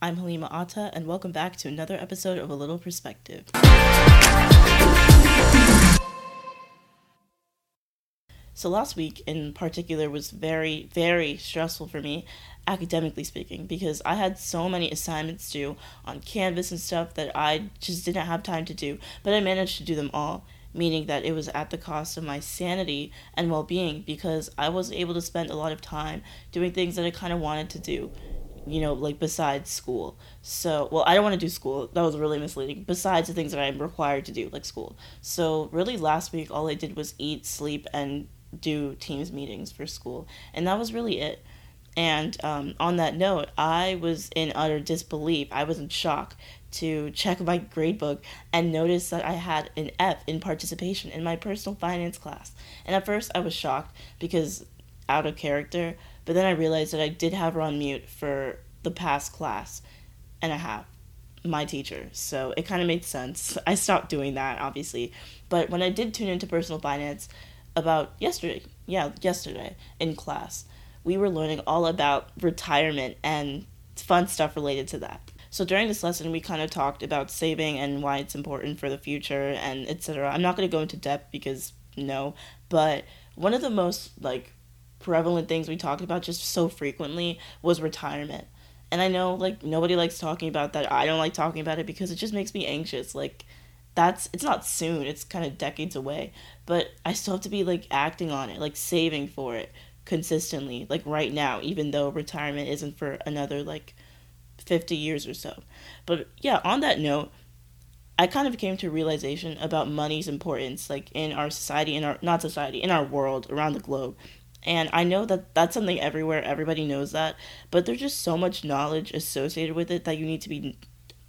I'm Halima Atta, and welcome back to another episode of A Little Perspective. So last week in particular was very, very stressful for me, academically speaking, because I had so many assignments due on Canvas and stuff that I just didn't have time to do, but I managed to do them all, meaning that it was at the cost of my sanity and well-being because I wasn't able to spend a lot of time doing things that I kind of wanted to do, you know, like besides school. So, well, I don't want to do school. That was really misleading. Besides the things that I'm required to do, like school. So really last week, all I did was eat, sleep, and do Teams meetings for school, and that was really it. And on that note, I was in utter disbelief. I was in shock to check my gradebook and notice that I had an F in participation in my personal finance class. And at first I was shocked because out of character, but then I realized that I did have her on mute for the past class and a half, my teacher, so it kind of made sense. I stopped doing that, obviously, but when I did tune into personal finance about yesterday in class, we were learning all about retirement and fun stuff related to that. So during this lesson, we kind of talked about saving and why it's important for the future and etc. I'm not going to go into depth because no, but one of the most like prevalent things we talked about just so frequently was retirement. And I know like nobody likes talking about that. I don't like talking about it because it just makes me anxious. Like it's not soon, it's kind of decades away, but I still have to be like acting on it, like saving for it consistently, like right now, even though retirement isn't for another like 50 years or so. But yeah, on that note, I kind of came to a realization about money's importance, like in our society, in our world, around the globe. And I know that that's something everywhere, everybody knows that, but there's just so much knowledge associated with it that you need to be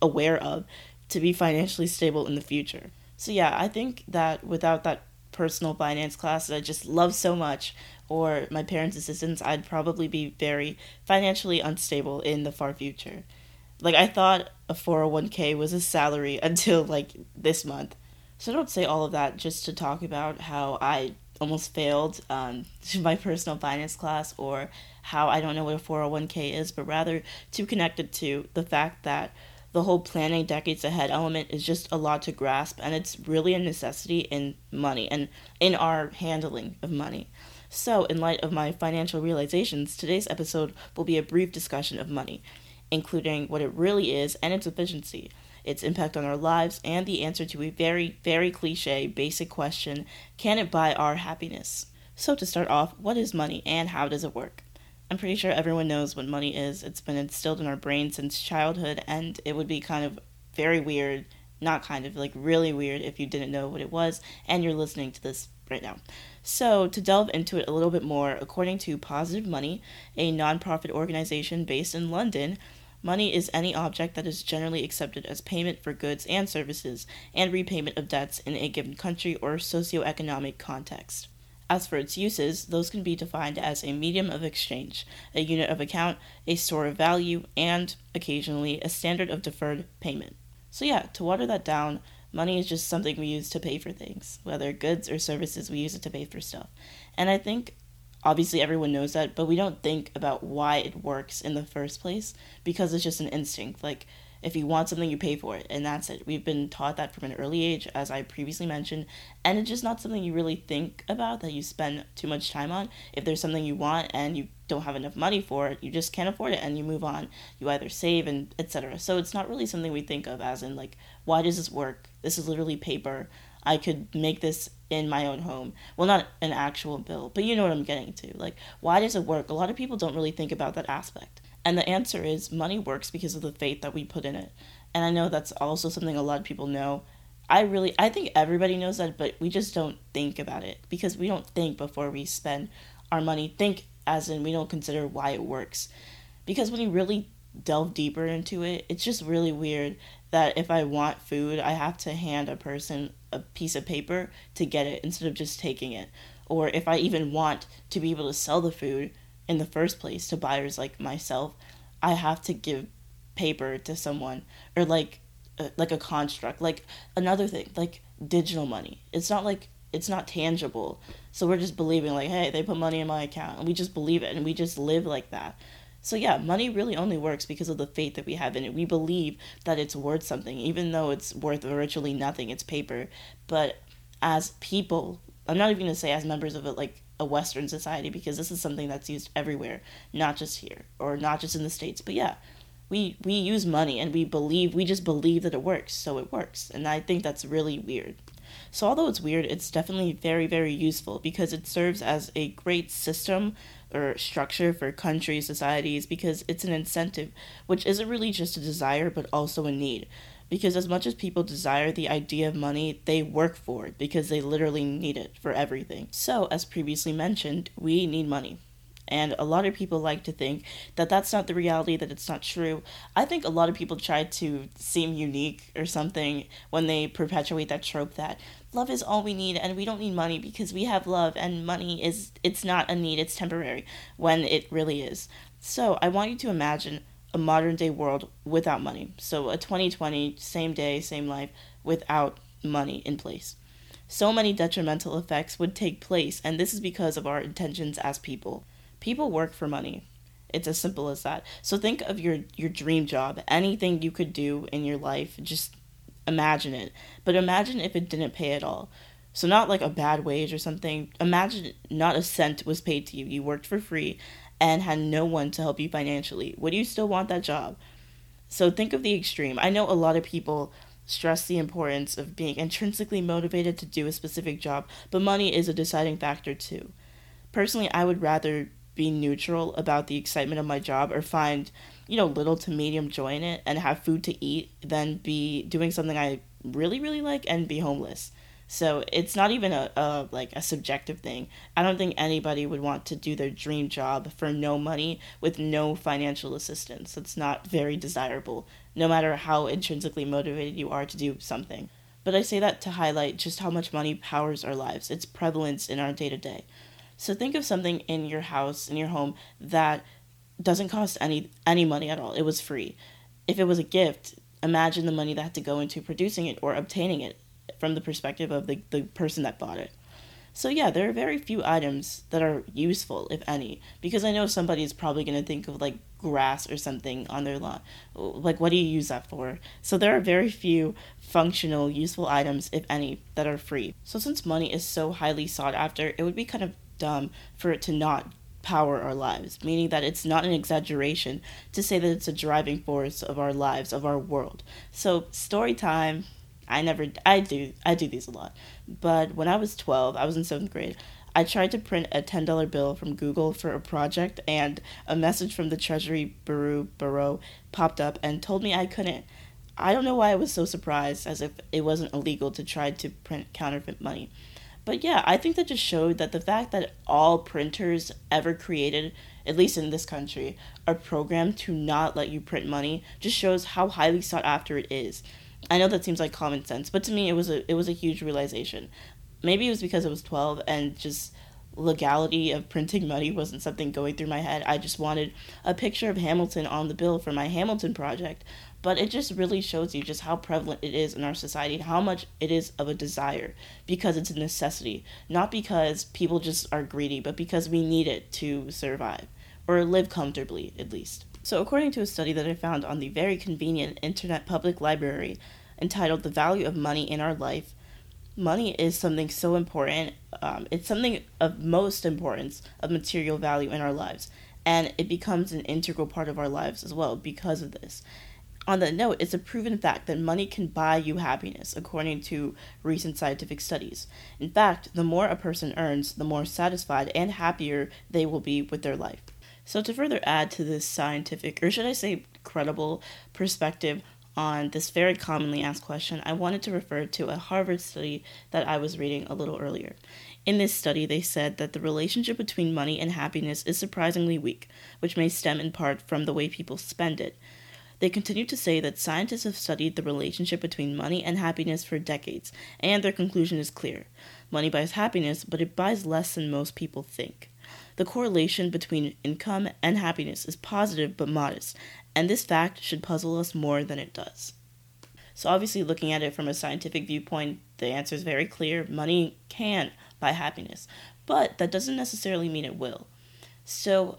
aware of to be financially stable in the future. So yeah, I think that without that personal finance class that I just love so much, or my parents' assistance, I'd probably be very financially unstable in the far future. Like, I thought a 401k was a salary until, like, this month. So I don't say all of that just to talk about how I almost failed my personal finance class, or how I don't know what a 401k is, but rather to connect it to the fact that the whole planning decades ahead element is just a lot to grasp, and it's really a necessity in money and in our handling of money. So, in light of my financial realizations, today's episode will be a brief discussion of money, including what it really is and its efficiency, its impact on our lives, and the answer to a very, very cliche, basic question, can it buy our happiness? So, to start off, what is money and how does it work? I'm pretty sure everyone knows what money is. It's been instilled in our brains since childhood, and it would be kind of very weird, not kind of, like really weird if you didn't know what it was, and you're listening to this right now. So to delve into it a little bit more, according to Positive Money, a nonprofit organization based in London, money is any object that is generally accepted as payment for goods and services and repayment of debts in a given country or socioeconomic context. As for its uses, those can be defined as a medium of exchange, a unit of account, a store of value, and, occasionally, a standard of deferred payment. So yeah, to water that down, money is just something we use to pay for things, whether goods or services, we use it to pay for stuff. And I think, obviously everyone knows that, but we don't think about why it works in the first place, because it's just an instinct. Like, if you want something, you pay for it, and that's it. We've been taught that from an early age, as I previously mentioned, and it's just not something you really think about, that you spend too much time on. If there's something you want and you don't have enough money for it, you just can't afford it, and you move on. You either save and etc. So it's not really something we think of as in, like, why does this work? This is literally paper. I could make this in my own home. Well, not an actual bill, but you know what I'm getting to. Like, why does it work? A lot of people don't really think about that aspect. And the answer is money works because of the faith that we put in it. And I know that's also something a lot of people know. I think everybody knows that, but we just don't think about it because we don't think before we spend our money. Think as in we don't consider why it works. Because when you really delve deeper into it, it's just really weird that if I want food, I have to hand a person a piece of paper to get it instead of just taking it. Or if I even want to be able to sell the food in the first place to buyers like myself, I have to give paper to someone, or like a construct, like another thing, like digital money. It's not tangible. So we're just believing like, hey, they put money in my account, and we just believe it, and we just live like that. So yeah, money really only works because of the faith that we have in it. We believe that it's worth something, even though it's worth virtually nothing, it's paper. But as people, I'm not even going to say as members of a Western society, because this is something that's used everywhere, not just here or not just in the States. But yeah, we use money and we just believe that it works, so it works. And I think that's really weird. So although it's weird, it's definitely very, very useful because it serves as a great system or structure for countries, societies, because it's an incentive, which isn't really just a desire, but also a need. Because as much as people desire the idea of money, they work for it because they literally need it for everything. So, as previously mentioned, we need money. And a lot of people like to think that that's not the reality, that it's not true. I think a lot of people try to seem unique or something when they perpetuate that trope that love is all we need and we don't need money because we have love and money it's not a need, it's temporary, when it really is. So I want you to imagine a modern day world without money. So a 2020, same day, same life, without money in place. So many detrimental effects would take place, and this is because of our intentions as people. People work for money. It's as simple as that. So think of your dream job, anything you could do in your life, just imagine it. But imagine if it didn't pay at all. So not like a bad wage or something. Imagine not a cent was paid to you. You worked for free and had no one to help you financially. Would you still want that job? So think of the extreme. I know a lot of people stress the importance of being intrinsically motivated to do a specific job, but money is a deciding factor too. Personally, I would rather be neutral about the excitement of my job or find, little to medium joy in it and have food to eat than be doing something I really, really like and be homeless. So it's not even a subjective thing. I don't think anybody would want to do their dream job for no money with no financial assistance. It's not very desirable, no matter how intrinsically motivated you are to do something. But I say that to highlight just how much money powers our lives, its prevalence in our day-to-day. So think of something in your house, in your home, that doesn't cost any money at all. It was free. If it was a gift, imagine the money that had to go into producing it or obtaining it from the perspective of the person that bought it. So yeah, there are very few items that are useful, if any, because I know somebody's probably going to think of grass or something on their lawn. What do you use that for? So there are very few functional, useful items, if any, that are free. So since money is so highly sought after, it would be kind of dumb for it to not power our lives, meaning that it's not an exaggeration to say that it's a driving force of our lives, of our world. So story time. I do these a lot, but when I was 12, I was in 7th grade, I tried to print a $10 bill from Google for a project, and a message from the Treasury Bureau popped up and told me I couldn't. I don't know why I was so surprised, as if it wasn't illegal to try to print counterfeit money. But yeah, I think that just showed that the fact that all printers ever created, at least in this country, are programmed to not let you print money just shows how highly sought after it is. I know that seems like common sense, but to me it was a huge realization. Maybe it was because I was 12 and just legality of printing money wasn't something going through my head. I just wanted a picture of Hamilton on the bill for my Hamilton project. But it just really shows you just how prevalent it is in our society and how much it is of a desire, because it's a necessity, not because people just are greedy, but because we need it to survive or live comfortably, at least. So according to a study that I found on the very convenient Internet Public Library entitled The Value of Money in Our Life, money is something so important. It's something of most importance of material value in our lives, and it becomes an integral part of our lives as well because of this. On that note, it's a proven fact that money can buy you happiness, according to recent scientific studies. In fact, the more a person earns, the more satisfied and happier they will be with their life. So to further add to this scientific, or should I say credible, perspective on this very commonly asked question, I wanted to refer to a Harvard study that I was reading a little earlier. In this study, they said that the relationship between money and happiness is surprisingly weak, which may stem in part from the way people spend it. They continue to say that scientists have studied the relationship between money and happiness for decades, and their conclusion is clear. Money buys happiness, but it buys less than most people think. The correlation between income and happiness is positive but modest, and this fact should puzzle us more than it does. So obviously, looking at it from a scientific viewpoint, the answer is very clear. Money can buy happiness, but that doesn't necessarily mean it will. So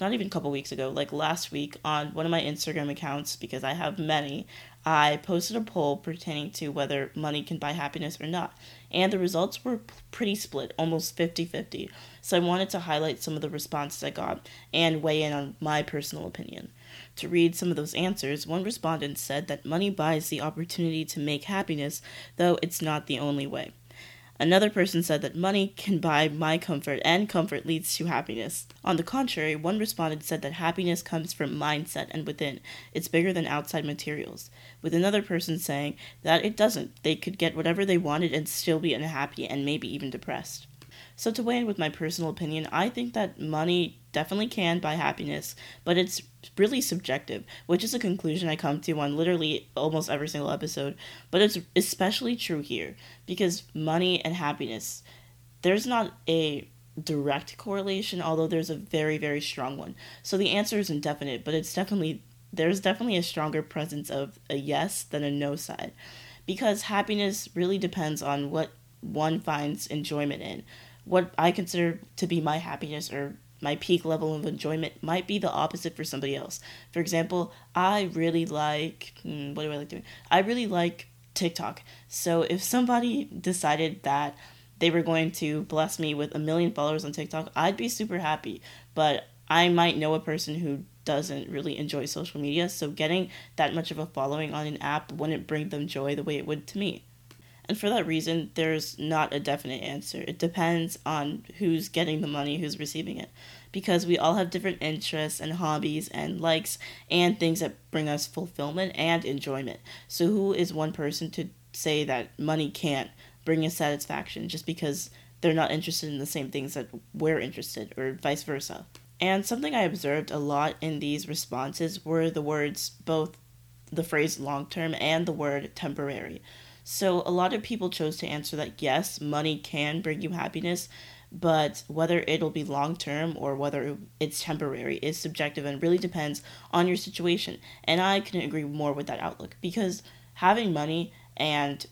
not even a couple weeks ago, like last week, on one of my Instagram accounts, because I have many, I posted a poll pertaining to whether money can buy happiness or not. And the results were pretty split, almost 50-50. So I wanted to highlight some of the responses I got and weigh in on my personal opinion. To read some of those answers, one respondent said that money buys the opportunity to make happiness, though it's not the only way. Another person said that money can buy my comfort, and comfort leads to happiness. On the contrary, one respondent said that happiness comes from mindset and within. It's bigger than outside materials. With another person saying that it doesn't. They could get whatever they wanted and still be unhappy and maybe even depressed. So to weigh in with my personal opinion, I think that money definitely can buy happiness, but it's really subjective, which is a conclusion I come to on literally almost every single episode. But it's especially true here, because money and happiness, there's not a direct correlation, although there's a very, very strong one. So the answer is indefinite, but there's definitely a stronger presence of a yes than a no side, because happiness really depends on what one finds enjoyment in. What I consider to be my happiness or my peak level of enjoyment might be the opposite for somebody else. For example, I really like TikTok. So if somebody decided that they were going to bless me with 1 million followers on TikTok, I'd be super happy. But I might know a person who doesn't really enjoy social media, so getting that much of a following on an app wouldn't bring them joy the way it would to me. And for that reason, there's not a definite answer. It depends on who's getting the money, who's receiving it. Because we all have different interests and hobbies and likes and things that bring us fulfillment and enjoyment. So who is one person to say that money can't bring us satisfaction just because they're not interested in the same things that we're interested, or vice versa? And something I observed a lot in these responses were the words, both the phrase long-term and the word temporary. So a lot of people chose to answer that yes, money can bring you happiness, but whether it'll be long-term or whether it's temporary is subjective and really depends on your situation. And I couldn't agree more with that outlook, because having money and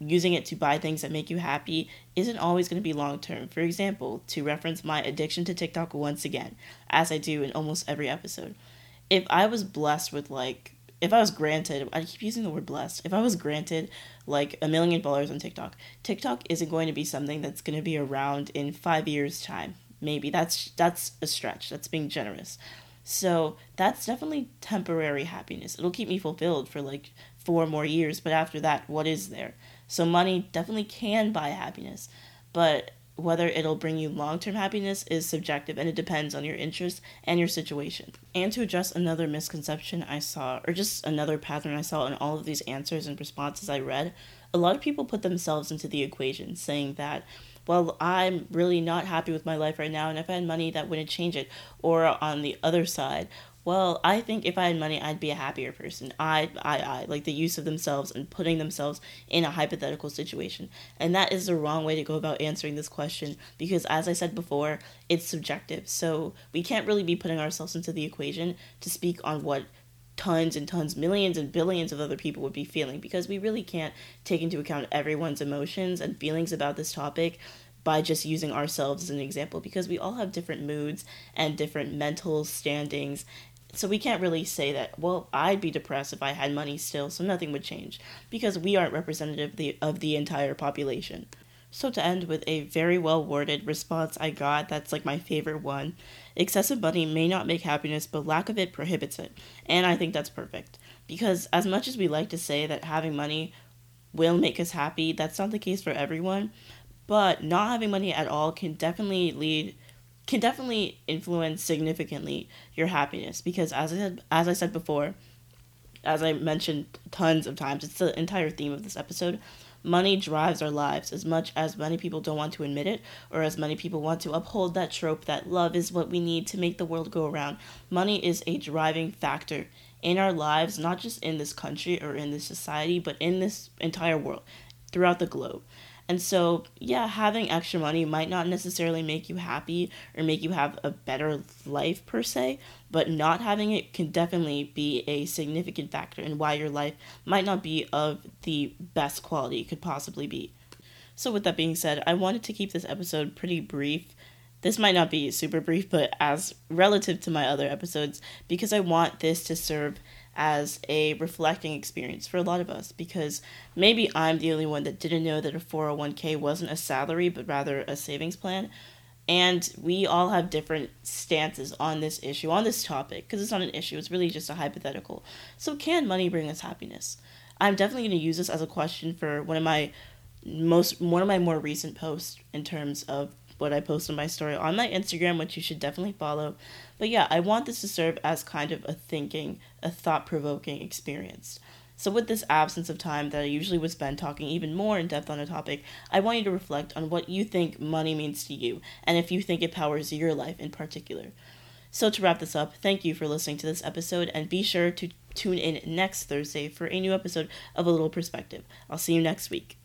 using it to buy things that make you happy isn't always going to be long-term. For example, to reference my addiction to TikTok once again, as I do in almost every episode, if I was granted like $1 million on TikTok, TikTok isn't going to be something that's going to be around in 5 years' time. Maybe that's a stretch. That's being generous. So that's definitely temporary happiness. It'll keep me fulfilled for like 4 more years. But after that, what is there? So money definitely can buy happiness, but whether it'll bring you long-term happiness is subjective, and it depends on your interests and your situation. And to address another misconception I saw, or just another pattern I saw in all of these answers and responses I read, a lot of people put themselves into the equation, saying that, well, I'm really not happy with my life right now, and if I had money, that wouldn't change it. Or on the other side, well, I think if I had money, I'd be a happier person. Like the use of themselves and putting themselves in a hypothetical situation. And that is the wrong way to go about answering this question, because as I said before, it's subjective. So we can't really be putting ourselves into the equation to speak on what tons and tons, millions and billions of other people would be feeling, because we really can't take into account everyone's emotions and feelings about this topic by just using ourselves as an example, because we all have different moods and different mental standings. So we can't really say that, well, I'd be depressed if I had money still, so nothing would change, because we aren't representative of the entire population. So to end with a very well-worded response I got that's like my favorite one, excessive money may not make happiness, but lack of it prohibits it. And I think that's perfect, because as much as we like to say that having money will make us happy, that's not the case for everyone, but not having money at all can definitely influence significantly your happiness, because as I said before, as I mentioned tons of times, it's the entire theme of this episode, money drives our lives, as much as many people don't want to admit it, or as many people want to uphold that trope that love is what we need to make the world go around. Money is a driving factor in our lives, not just in this country or in this society, but in this entire world, throughout the globe. And so, yeah, having extra money might not necessarily make you happy or make you have a better life per se, but not having it can definitely be a significant factor in why your life might not be of the best quality it could possibly be. So with that being said, I wanted to keep this episode pretty brief This might not be super brief, but as relative to my other episodes, because I want this to serve as a reflecting experience for a lot of us, because maybe I'm the only one that didn't know that a 401k wasn't a salary, but rather a savings plan. And we all have different stances on this issue, on this topic, because it's not an issue. It's really just a hypothetical. So can money bring us happiness? I'm definitely going to use this as a question for one of my more recent posts in terms of what I post in my story on my Instagram, which you should definitely follow. But yeah, I want this to serve as kind of a thought-provoking experience. So with this absence of time that I usually would spend talking even more in depth on a topic, I want you to reflect on what you think money means to you, and if you think it powers your life in particular. So to wrap this up, thank you for listening to this episode, and be sure to tune in next Thursday for a new episode of A Little Perspective. I'll see you next week.